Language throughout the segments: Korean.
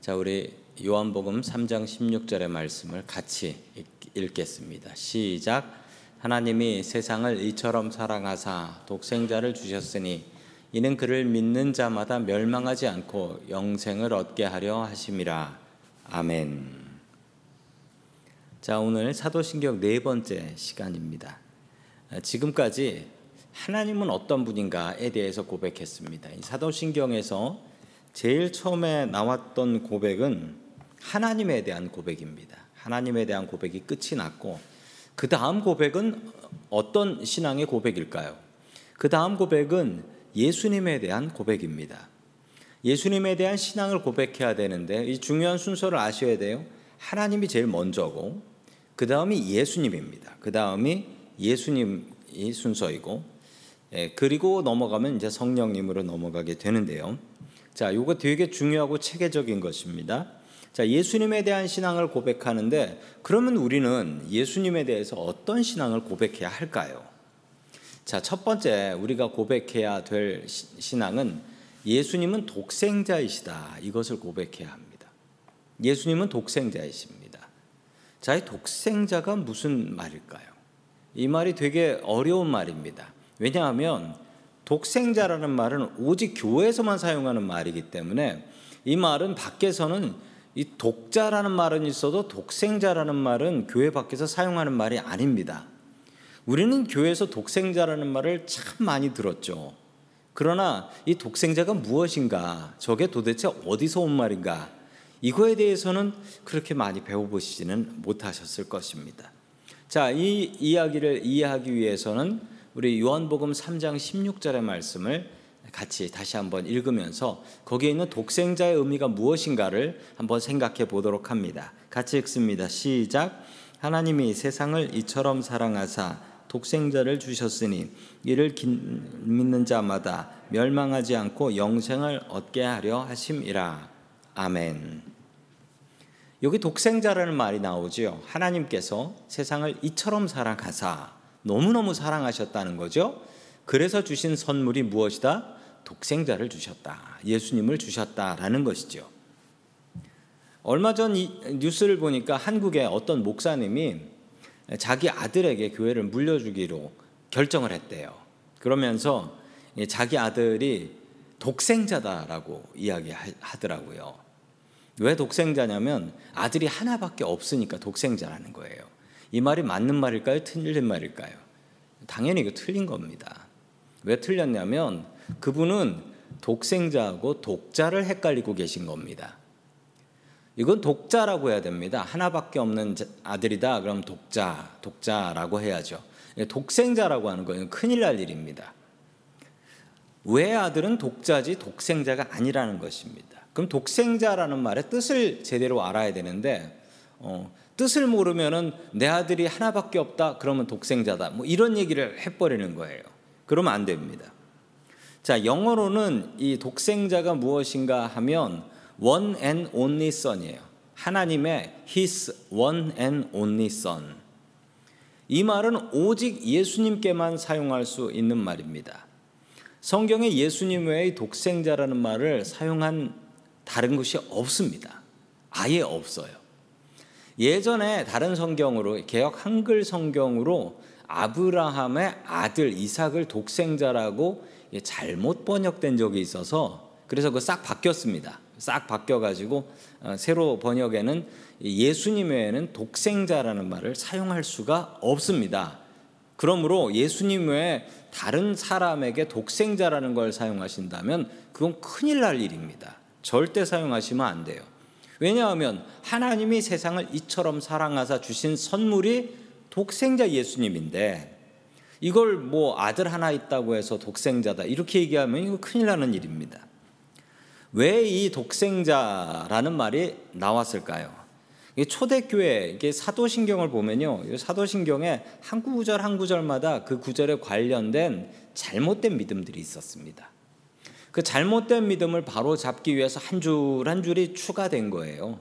자, 우리 요한복음 3장 16절의 말씀을 같이 읽겠습니다. 시작. 하나님이 세상을 이처럼 사랑하사 독생자를 주셨으니 이는 그를 믿는 자마다 멸망하지 않고 영생을 얻게 하려 하심이라. 아멘. 자, 오늘 사도신경 4번째 시간입니다. 지금까지 하나님은 어떤 분인가에 대해서 고백했습니다. 이 사도신경에서 제일 처음에 나왔던 고백은 하나님에 대한 고백입니다. 하나님에 대한 고백이 끝이 났고, 그 다음 고백은 어떤 신앙의 고백일까요? 그 다음 고백은 예수님에 대한 고백입니다. 예수님에 대한 신앙을 고백해야 되는데, 이 중요한 순서를 아셔야 돼요. 하나님이 제일 먼저고, 그 다음이 예수님입니다. 그 다음이 예수님이 순서이고, 그리고 넘어가면 이제 성령님으로 넘어가게 되는데요. 자, 이거 되게 중요하고 체계적인 것입니다. 자, 예수님에 대한 신앙을 고백하는데, 그러면 우리는 예수님에 대해서 어떤 신앙을 고백해야 할까요? 자, 첫 번째 우리가 고백해야 될 신앙은 예수님은 독생자이시다, 이것을 고백해야 합니다. 예수님은 독생자이십니다. 자, 이 독생자가 무슨 말일까요? 이 말이 되게 어려운 말입니다. 왜냐하면 독생자라는 말은 오직 교회에서만 사용하는 말이기 때문에 이 말은 밖에서는, 이 독자라는 말은 있어도 독생자라는 말은 교회 밖에서 사용하는 말이 아닙니다. 우리는 교회에서 독생자라는 말을 참 많이 들었죠. 그러나 이 독생자가 무엇인가, 저게 도대체 어디서 온 말인가, 이거에 대해서는 그렇게 많이 배워보시지는 못하셨을 것입니다. 자, 이 이야기를 이해하기 위해서는 우리 요한복음 3장 16절의 말씀을 같이 다시 한번 읽으면서 거기에 있는 독생자의 의미가 무엇인가를 한번 생각해 보도록 합니다. 같이 읽습니다. 시작. 하나님이 세상을 이처럼 사랑하사 독생자를 주셨으니 이를 믿는 자마다 멸망하지 않고 영생을 얻게 하려 하심이라. 아멘. 여기 독생자라는 말이 나오지요. 하나님께서 세상을 이처럼 사랑하사, 너무너무 사랑하셨다는 거죠. 그래서 주신 선물이 무엇이다? 독생자를 주셨다. 예수님을 주셨다라는 것이죠. 얼마 전 뉴스를 보니까 한국의 어떤 목사님이 자기 아들에게 교회를 물려주기로 결정을 했대요. 그러면서 자기 아들이 독생자다라고 이야기하더라고요. 왜 독생자냐면 아들이 하나밖에 없으니까 독생자라는 거예요. 이 말이 맞는 말일까요? 틀린 말일까요? 당연히 이거 틀린 겁니다. 왜 틀렸냐면 그분은 독생자하고 독자를 헷갈리고 계신 겁니다. 이건 독자라고 해야 됩니다. 하나밖에 없는 아들이다, 그럼 독자라고 해야죠. 독생자라고 하는 건 큰일 날 일입니다. 왜 아들은 독자지 독생자가 아니라는 것입니다. 그럼 독생자라는 말의 뜻을 제대로 알아야 되는데, 뜻을 모르면은 내 아들이 하나밖에 없다, 그러면 독생자다, 뭐 이런 얘기를 해버리는 거예요. 그러면 안 됩니다. 자, 영어로는 이 독생자가 무엇인가 하면 one and only son이에요. 하나님의 his one and only son. 이 말은 오직 예수님께만 사용할 수 있는 말입니다. 성경에 예수님 외의 독생자라는 말을 사용한 다른 것이 없습니다. 아예 없어요. 예전에 다른 성경으로, 개역 한글 성경으로 아브라함의 아들 이삭을 독생자라고 잘못 번역된 적이 있어서, 그래서 그거 싹 바뀌었습니다. 싹 바뀌어가지고 새로 번역에는 예수님 외에는 독생자라는 말을 사용할 수가 없습니다. 그러므로 예수님 외에 다른 사람에게 독생자라는 걸 사용하신다면 그건 큰일 날 일입니다. 절대 사용하시면 안 돼요. 왜냐하면 하나님이 세상을 이처럼 사랑하사 주신 선물이 독생자 예수님인데, 이걸 뭐 아들 하나 있다고 해서 독생자다 이렇게 얘기하면 이거 큰일 나는 일입니다. 왜 이 독생자라는 말이 나왔을까요? 초대교회, 이게 사도신경을 보면요, 사도신경에 한 구절 한 구절마다 그 구절에 관련된 잘못된 믿음들이 있었습니다. 그 잘못된 믿음을 바로 잡기 위해서 한 줄 한 줄이 추가된 거예요.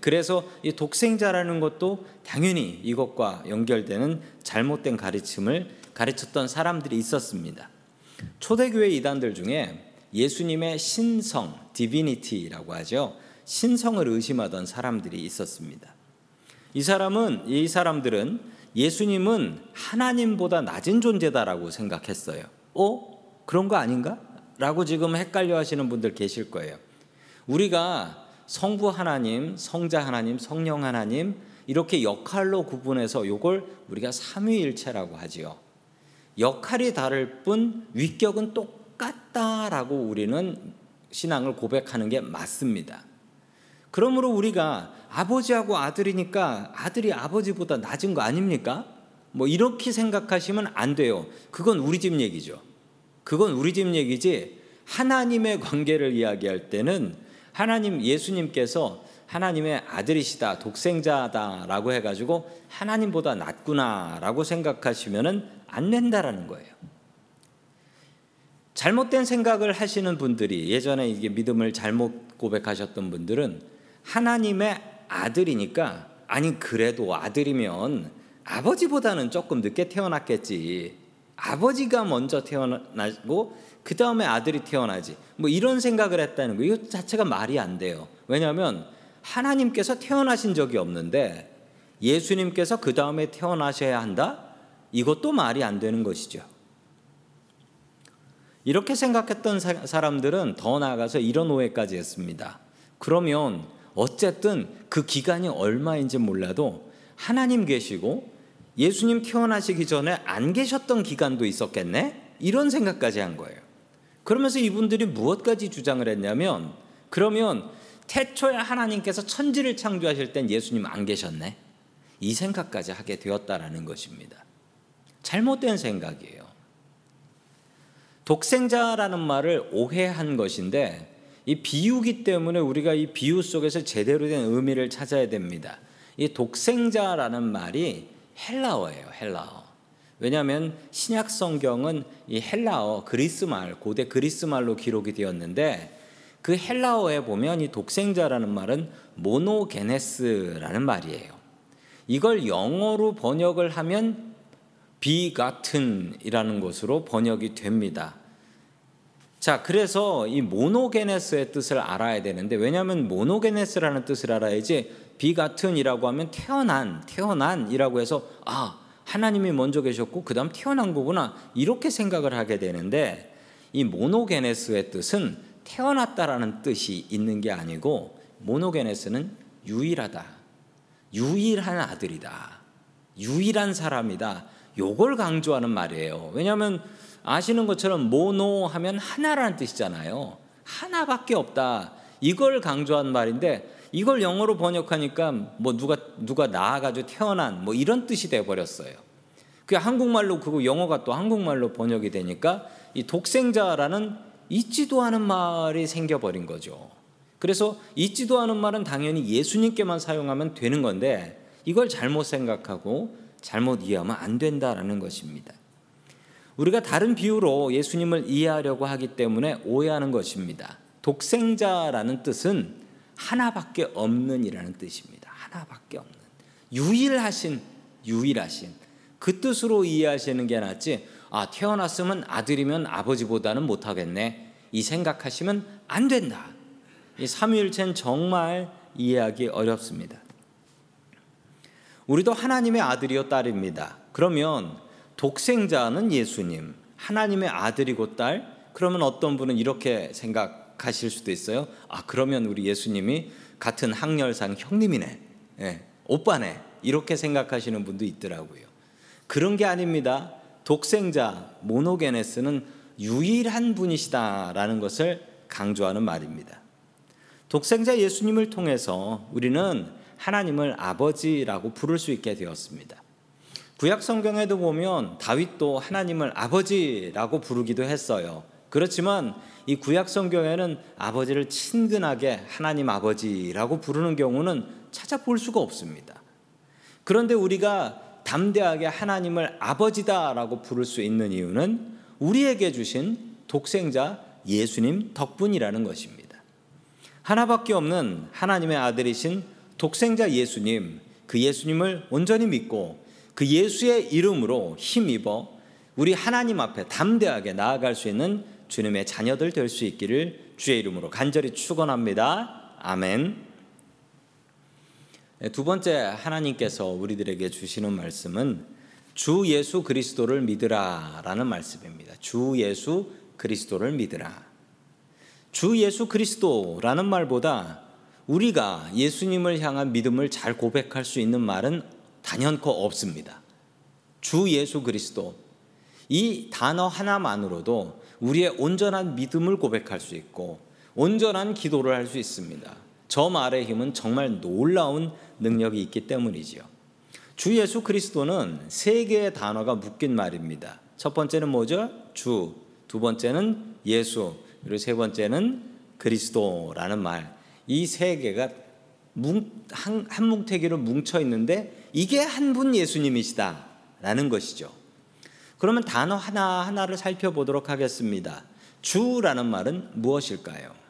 그래서 이 독생자라는 것도 당연히 이것과 연결되는 잘못된 가르침을 가르쳤던 사람들이 있었습니다. 초대교회 이단들 중에 예수님의 신성, 디비니티라고 하죠, 신성을 의심하던 사람들이 있었습니다. 이 사람들은 예수님은 하나님보다 낮은 존재다라고 생각했어요. 그런 거 아닌가? 라고 지금 헷갈려 하시는 분들 계실 거예요. 우리가 성부 하나님, 성자 하나님, 성령 하나님 이렇게 역할로 구분해서 이걸 우리가 삼위일체라고 하지요. 역할이 다를 뿐 위격은 똑같다라고 우리는 신앙을 고백하는 게 맞습니다. 그러므로 우리가 아버지하고 아들이니까 아들이 아버지보다 낮은 거 아닙니까? 이렇게 생각하시면 안 돼요. 그건 우리 집 얘기죠. 그건 우리 집 얘기지 하나님의 관계를 이야기할 때는 하나님 예수님께서 하나님의 아들이시다, 독생자다라고 해가지고 하나님보다 낮구나라고 생각하시면 안 된다라는 거예요. 잘못된 생각을 하시는 분들이 예전에 이게 믿음을 잘못 고백하셨던 분들은 하나님의 아들이니까 아니 그래도 아들이면 아버지보다는 조금 늦게 태어났겠지. 아버지가 먼저 태어나고 그 다음에 아들이 태어나지. 이런 생각을 했다는 거예요. 이거 자체가 말이 안 돼요. 왜냐하면 하나님께서 태어나신 적이 없는데 예수님께서 그 다음에 태어나셔야 한다? 이것도 말이 안 되는 것이죠. 이렇게 생각했던 사람들은 더 나아가서 이런 오해까지 했습니다. 그러면 어쨌든 그 기간이 얼마인지 몰라도 하나님 계시고 예수님 태어나시기 전에 안 계셨던 기간도 있었겠네? 이런 생각까지 한 거예요. 그러면서 이분들이 무엇까지 주장을 했냐면 그러면 태초에 하나님께서 천지를 창조하실 땐 예수님 안 계셨네? 이 생각까지 하게 되었다라는 것입니다. 잘못된 생각이에요. 독생자라는 말을 오해한 것인데 이 비유기 때문에 우리가 이 비유 속에서 제대로 된 의미를 찾아야 됩니다. 이 독생자라는 말이 헬라어예요. 헬라어. 왜냐하면 신약 성경은 이 헬라어 그리스 말, 고대 그리스 말로 기록이 되었는데 그 헬라어에 보면 이 독생자라는 말은 모노게네스라는 말이에요. 이걸 영어로 번역을 하면 비가튼이라는 것으로 번역이 됩니다. 자, 그래서 이 모노게네스의 뜻을 알아야 되는데 왜냐하면 모노게네스라는 뜻을 알아야지 비가튼이라고 하면 태어난이라고 해서 하나님이 먼저 계셨고 그 다음 태어난 거구나 이렇게 생각을 하게 되는데 이 모노게네스의 뜻은 태어났다라는 뜻이 있는 게 아니고 모노게네스는 유일하다, 유일한 아들이다, 유일한 사람이다 요걸 강조하는 말이에요. 왜냐하면 아시는 것처럼 모노 하면 하나라는 뜻이잖아요. 하나밖에 없다. 이걸 강조한 말인데 이걸 영어로 번역하니까 누가 나아가지고 태어난 이런 뜻이 돼버렸어요. 그게 한국말로 그리고 영어가 또 한국말로 번역이 되니까 이 독생자라는 있지도 않은 말이 생겨버린 거죠. 그래서 있지도 않은 말은 당연히 예수님께만 사용하면 되는 건데 이걸 잘못 생각하고 잘못 이해하면 안 된다라는 것입니다. 우리가 다른 비유로 예수님을 이해하려고 하기 때문에 오해하는 것입니다. 독생자라는 뜻은 하나밖에 없는 이라는 뜻입니다. 하나밖에 없는. 유일하신. 그 뜻으로 이해하시는 게 낫지, 태어났으면 아들이면 아버지보다는 못하겠네. 이 생각하시면 안 된다. 이 삼위일체는 정말 이해하기 어렵습니다. 우리도 하나님의 아들이요 딸입니다. 그러면 독생자는 예수님, 하나님의 아들이고 딸, 그러면 어떤 분은 이렇게 생각하실 수도 있어요. 그러면 우리 예수님이 같은 학렬상 형님이네, 오빠네 이렇게 생각하시는 분도 있더라고요. 그런 게 아닙니다. 독생자, 모노게네스는 유일한 분이시다라는 것을 강조하는 말입니다. 독생자 예수님을 통해서 우리는 하나님을 아버지라고 부를 수 있게 되었습니다. 구약 성경에도 보면 다윗도 하나님을 아버지라고 부르기도 했어요. 그렇지만 이 구약 성경에는 아버지를 친근하게 하나님 아버지라고 부르는 경우는 찾아볼 수가 없습니다. 그런데 우리가 담대하게 하나님을 아버지다라고 부를 수 있는 이유는 우리에게 주신 독생자 예수님 덕분이라는 것입니다. 하나밖에 없는 하나님의 아들이신 독생자 예수님, 그 예수님을 온전히 믿고 그 예수의 이름으로 힘입어 우리 하나님 앞에 담대하게 나아갈 수 있는 주님의 자녀들 될 수 있기를 주의 이름으로 간절히 축원합니다. 아멘. 두 번째, 하나님께서 우리들에게 주시는 말씀은 주 예수 그리스도를 믿으라 라는 말씀입니다. 주 예수 그리스도를 믿으라. 주 예수 그리스도라는 말보다 우리가 예수님을 향한 믿음을 잘 고백할 수 있는 말은 단연코 없습니다. 주 예수 그리스도, 이 단어 하나만으로도 우리의 온전한 믿음을 고백할 수 있고 온전한 기도를 할 수 있습니다. 저 말의 힘은 정말 놀라운 능력이 있기 때문이지요. 주 예수 그리스도는 세 개의 단어가 묶인 말입니다. 첫 번째는 뭐죠? 주, 두 번째는 예수, 그리고 세 번째는 그리스도라는 말. 이 세 개가 한 뭉태기로 뭉쳐 있는데 이게 한 분 예수님이시다라는 것이죠. 그러면 단어 하나하나를 살펴보도록 하겠습니다. 주라는 말은 무엇일까요?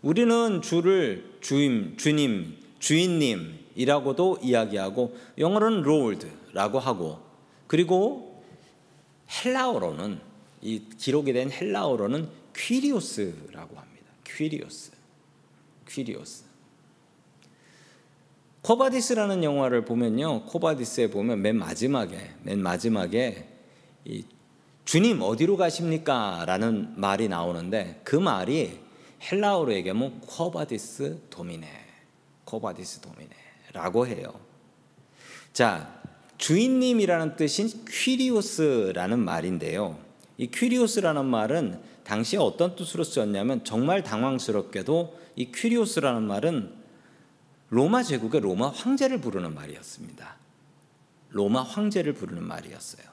우리는 주를 주임, 주님, 주인님이라고도 이야기하고 영어로는 Lord라고 하고, 그리고 헬라어로는, 이 기록이 된 헬라어로는 퀴리오스라고 합니다. 퀴리오스. 코바디스라는 영화를 보면요, 코바디스에 보면 맨 마지막에 이 주님 어디로 가십니까? 라는 말이 나오는데 그 말이 헬라어로 얘기하면 코바디스 도미네라고 해요. 자, 주인님이라는 뜻인 퀴리오스라는 말인데요, 이 퀴리오스라는 말은 당시에 어떤 뜻으로 쓰였냐면, 정말 당황스럽게도 이 퀴리오스라는 말은 로마 제국의 로마 황제를 부르는 말이었습니다. 로마 황제를 부르는 말이었어요.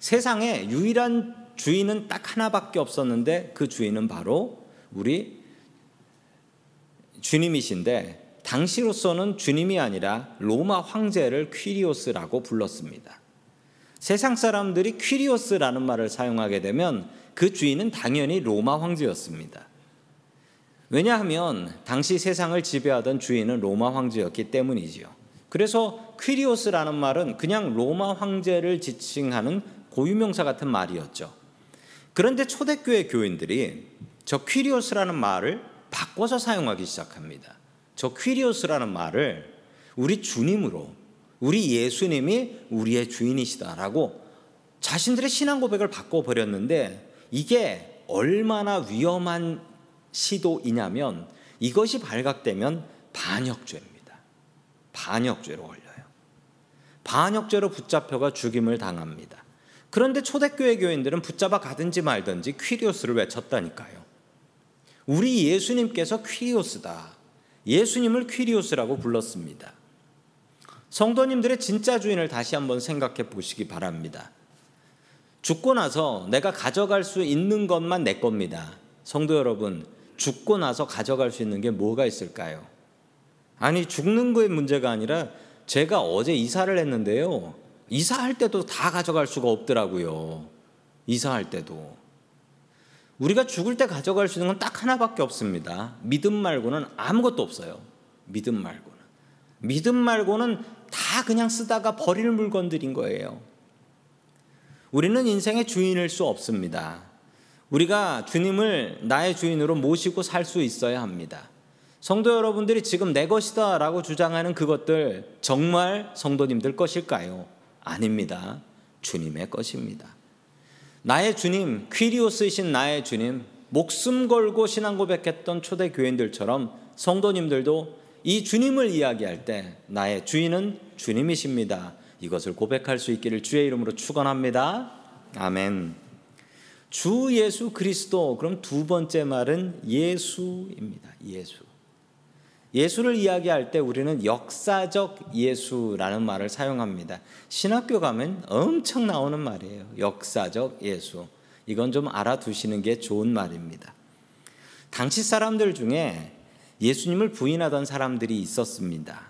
세상에 유일한 주인은 딱 하나밖에 없었는데 그 주인은 바로 우리 주님이신데, 당시로서는 주님이 아니라 로마 황제를 퀴리오스라고 불렀습니다. 세상 사람들이 퀴리오스라는 말을 사용하게 되면 그 주인은 당연히 로마 황제였습니다. 왜냐하면 당시 세상을 지배하던 주인은 로마 황제였기 때문이지요. 그래서 퀴리오스라는 말은 그냥 로마 황제를 지칭하는 고유명사 같은 말이었죠. 그런데 초대교회 교인들이 저 퀴리오스라는 말을 바꿔서 사용하기 시작합니다. 저 퀴리오스라는 말을 우리 주님으로, 우리 예수님이 우리의 주인이시다라고 자신들의 신앙 고백을 바꿔버렸는데, 이게 얼마나 위험한 시도이냐면 이것이 발각되면 반역죄입니다. 반역죄로 걸려요. 반역죄로 붙잡혀가 죽임을 당합니다. 그런데 초대교회 교인들은 붙잡아 가든지 말든지 퀴리오스를 외쳤다니까요. 우리 예수님께서 퀴리오스다. 예수님을 퀴리오스라고 불렀습니다. 성도님들의 진짜 주인을 다시 한번 생각해 보시기 바랍니다. 죽고 나서 내가 가져갈 수 있는 것만 내 겁니다. 성도 여러분, 죽고 나서 가져갈 수 있는 게 뭐가 있을까요? 아니, 죽는 거의 문제가 아니라 제가 어제 이사를 했는데요, 이사할 때도 다 가져갈 수가 없더라고요. 이사할 때도 우리가 죽을 때 가져갈 수 있는 건 딱 하나밖에 없습니다. 믿음 말고는 아무것도 없어요. 믿음 말고는 다 그냥 쓰다가 버릴 물건들인 거예요. 우리는 인생의 주인일 수 없습니다. 우리가 주님을 나의 주인으로 모시고 살 수 있어야 합니다. 성도 여러분들이 지금 내 것이다 라고 주장하는 그것들, 정말 성도님들 것일까요? 아닙니다. 주님의 것입니다. 나의 주님, 퀴리오스이신 나의 주님, 목숨 걸고 신앙 고백했던 초대 교인들처럼 성도님들도 이 주님을 이야기할 때 나의 주인은 주님이십니다. 이것을 고백할 수 있기를 주의 이름으로 축원합니다. 아멘. 주 예수 그리스도, 그럼 두 번째 말은 예수입니다. 예수. 예수를 이야기할 때 우리는 역사적 예수라는 말을 사용합니다. 신학교 가면 엄청 나오는 말이에요. 역사적 예수. 이건 좀 알아두시는 게 좋은 말입니다. 당시 사람들 중에 예수님을 부인하던 사람들이 있었습니다.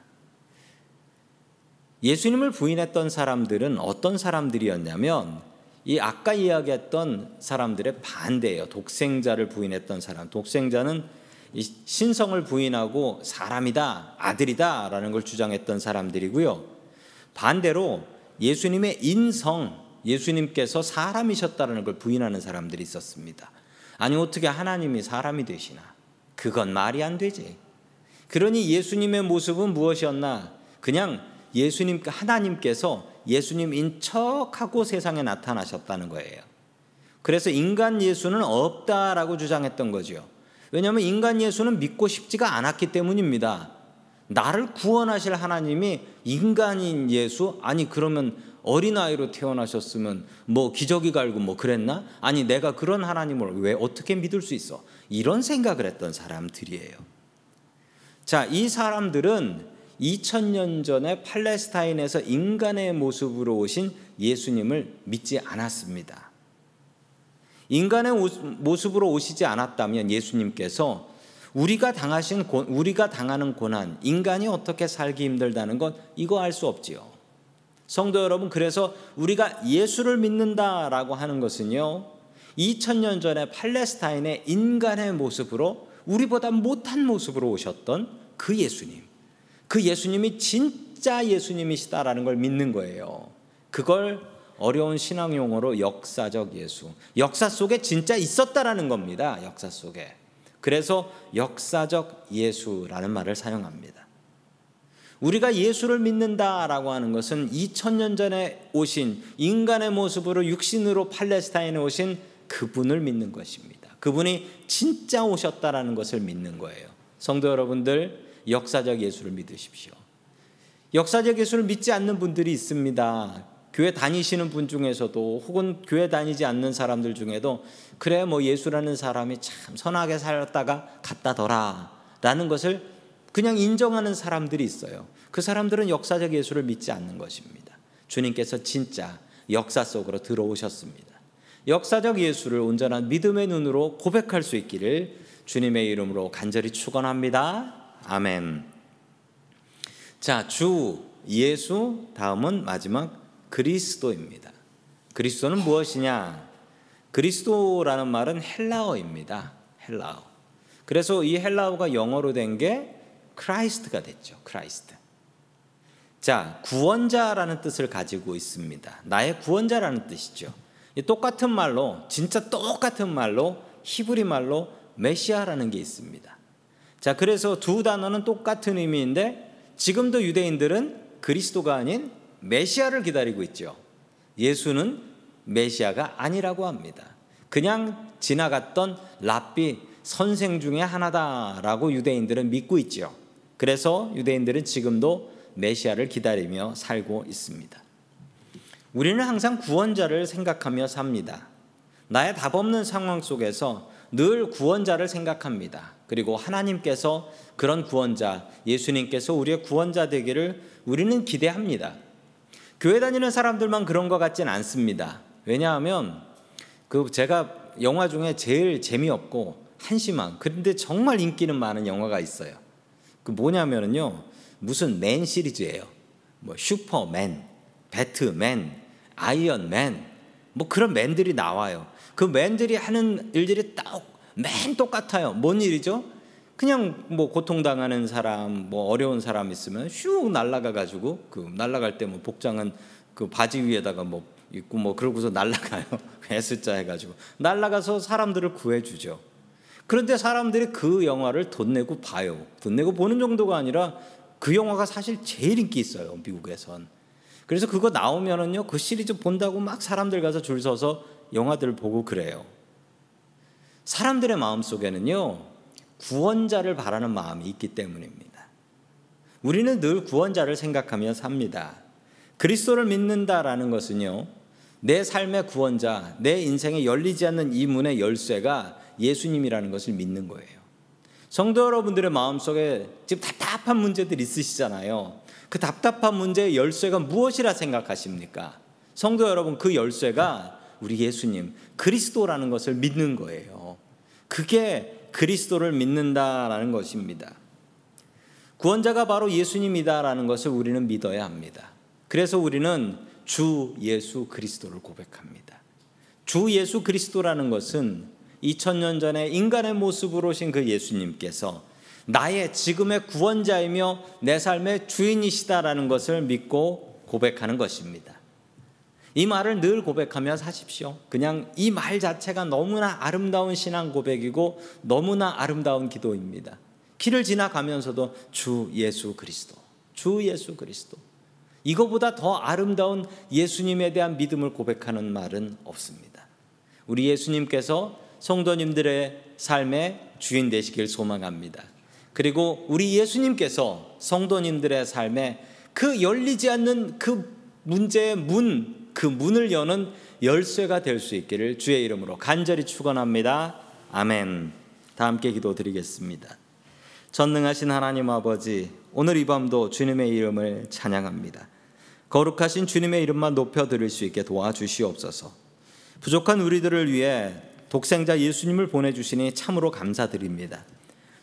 예수님을 부인했던 사람들은 어떤 사람들이었냐면, 이 아까 이야기했던 사람들의 반대예요. 독생자를 부인했던 사람. 독생자는 이 신성을 부인하고 사람이다, 아들이다 라는 걸 주장했던 사람들이고요. 반대로 예수님의 인성, 예수님께서 사람이셨다는 걸 부인하는 사람들이 있었습니다. 아니, 어떻게 하나님이 사람이 되시나? 그건 말이 안 되지. 그러니 예수님의 모습은 무엇이었나? 그냥 하나님께서 예수님인 척하고 세상에 나타나셨다는 거예요. 그래서 인간 예수는 없다라고 주장했던 거죠. 왜냐하면 인간 예수는 믿고 싶지가 않았기 때문입니다. 나를 구원하실 하나님이 인간인 예수? 아니 그러면 어린아이로 태어나셨으면 뭐 기저귀 갈고 뭐 그랬나? 아니 내가 그런 하나님을 왜 어떻게 믿을 수 있어? 이런 생각을 했던 사람들이에요. 자, 이 사람들은 2000년 전에 팔레스타인에서 인간의 모습으로 오신 예수님을 믿지 않았습니다. 인간의 모습으로 오시지 않았다면 예수님께서 우리가 당하는 고난, 인간이 어떻게 살기 힘들다는 것, 이거 알 수 없지요. 성도 여러분, 그래서 우리가 예수를 믿는다라고 하는 것은요, 2000년 전에 팔레스타인의 인간의 모습으로, 우리보다 못한 모습으로 오셨던 그 예수님, 그 예수님이 진짜 예수님이시다라는 걸 믿는 거예요. 그걸 어려운 신앙 용어로 역사적 예수, 역사 속에 진짜 있었다라는 겁니다. 역사 속에. 그래서 역사적 예수라는 말을 사용합니다. 우리가 예수를 믿는다라고 하는 것은 2000년 전에 오신 인간의 모습으로 육신으로 팔레스타인에 오신 그분을 믿는 것입니다. 그분이 진짜 오셨다라는 것을 믿는 거예요. 성도 여러분들, 역사적 예수를 믿으십시오. 역사적 예수를 믿지 않는 분들이 있습니다. 교회 다니시는 분 중에서도, 혹은 교회 다니지 않는 사람들 중에도, 그래 뭐 예수라는 사람이 참 선하게 살았다가 갔다더라 라는 것을 그냥 인정하는 사람들이 있어요. 그 사람들은 역사적 예수를 믿지 않는 것입니다. 주님께서 진짜 역사 속으로 들어오셨습니다. 역사적 예수를 온전한 믿음의 눈으로 고백할 수 있기를 주님의 이름으로 간절히 축원합니다. 아멘. 자, 주, 예수, 다음은 마지막 그리스도입니다. 그리스도는 무엇이냐? 그리스도라는 말은 헬라어입니다. 헬라어. 그래서 이 헬라어가 영어로 된 게 크라이스트가 됐죠. 크라이스트. 자, 구원자라는 뜻을 가지고 있습니다. 나의 구원자라는 뜻이죠. 똑같은 말로, 진짜 똑같은 말로 히브리 말로 메시아라는 게 있습니다. 자, 그래서 두 단어는 똑같은 의미인데 지금도 유대인들은 그리스도가 아닌 메시아를 기다리고 있죠. 예수는 메시아가 아니라고 합니다. 그냥 지나갔던 랍비, 선생 중에 하나다라고 유대인들은 믿고 있죠. 그래서 유대인들은 지금도 메시아를 기다리며 살고 있습니다. 우리는 항상 구원자를 생각하며 삽니다. 나의 답 없는 상황 속에서 늘 구원자를 생각합니다. 그리고 하나님께서 그런 구원자, 예수님께서 우리의 구원자 되기를 우리는 기대합니다. 교회 다니는 사람들만 그런 것 같진 않습니다. 왜냐하면 제가 영화 중에 제일 재미없고 한심한, 그런데 정말 인기는 많은 영화가 있어요. 그 뭐냐면요, 무슨 맨 시리즈예요. 뭐 슈퍼맨, 배트맨, 아이언맨, 뭐 그런 맨들이 나와요. 그 맨들이 하는 일들이 맨 똑같아요. 뭔 일이죠? 그냥 뭐 고통당하는 사람, 뭐 어려운 사람 있으면 슉 날아가가지고, 그 날아갈 때 뭐 복장은 그 바지 위에다가 뭐 입고 뭐 그러고서 날아가요. S자 해가지고 날아가서 사람들을 구해주죠. 그런데 사람들이 그 영화를 돈 내고 봐요. 돈 내고 보는 정도가 아니라 그 영화가 사실 제일 인기 있어요, 미국에선. 그래서 그거 나오면은요, 그 시리즈 본다고 막 사람들 가서 줄 서서 영화들을 보고 그래요. 사람들의 마음 속에는요, 구원자를 바라는 마음이 있기 때문입니다. 우리는 늘 구원자를 생각하며 삽니다. 그리스도를 믿는다라는 것은요, 내 삶의 구원자, 내 인생에 열리지 않는 이 문의 열쇠가 예수님이라는 것을 믿는 거예요. 성도 여러분들의 마음 속에 지금 답답한 문제들 있으시잖아요. 그 답답한 문제의 열쇠가 무엇이라 생각하십니까? 성도 여러분, 그 열쇠가 우리 예수님, 그리스도라는 것을 믿는 거예요. 그게 그리스도를 믿는다라는 것입니다. 구원자가 바로 예수님이다라는 것을 우리는 믿어야 합니다. 그래서 우리는 주 예수 그리스도를 고백합니다. 주 예수 그리스도라는 것은 2000년 전에 인간의 모습으로 오신 그 예수님께서 나의 지금의 구원자이며 내 삶의 주인이시다라는 것을 믿고 고백하는 것입니다. 이 말을 늘 고백하며 사십시오. 그냥 이 말 자체가 너무나 아름다운 신앙 고백이고 너무나 아름다운 기도입니다. 길을 지나가면서도 주 예수 그리스도, 주 예수 그리스도, 이거보다 더 아름다운 예수님에 대한 믿음을 고백하는 말은 없습니다. 우리 예수님께서 성도님들의 삶의 주인 되시길 소망합니다. 그리고 우리 예수님께서 성도님들의 삶에 그 열리지 않는 그 문제의 문, 그 문을 여는 열쇠가 될 수 있기를 주의 이름으로 간절히 축원합니다. 아멘. 다 함께 기도드리겠습니다. 전능하신 하나님 아버지, 오늘 이 밤도 주님의 이름을 찬양합니다. 거룩하신 주님의 이름만 높여드릴 수 있게 도와주시옵소서. 부족한 우리들을 위해 독생자 예수님을 보내주시니 참으로 감사드립니다.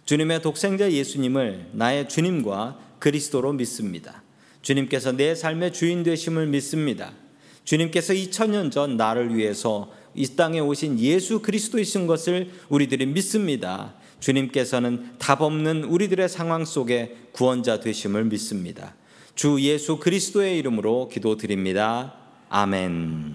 주님의 독생자 예수님을 나의 주님과 그리스도로 믿습니다. 주님께서 내 삶의 주인 되심을 믿습니다. 주님께서 2000년 전 나를 위해서 이 땅에 오신 예수 그리스도이신 것을 우리들이 믿습니다. 주님께서는 답 없는 우리들의 상황 속에 구원자 되심을 믿습니다. 주 예수 그리스도의 이름으로 기도드립니다. 아멘.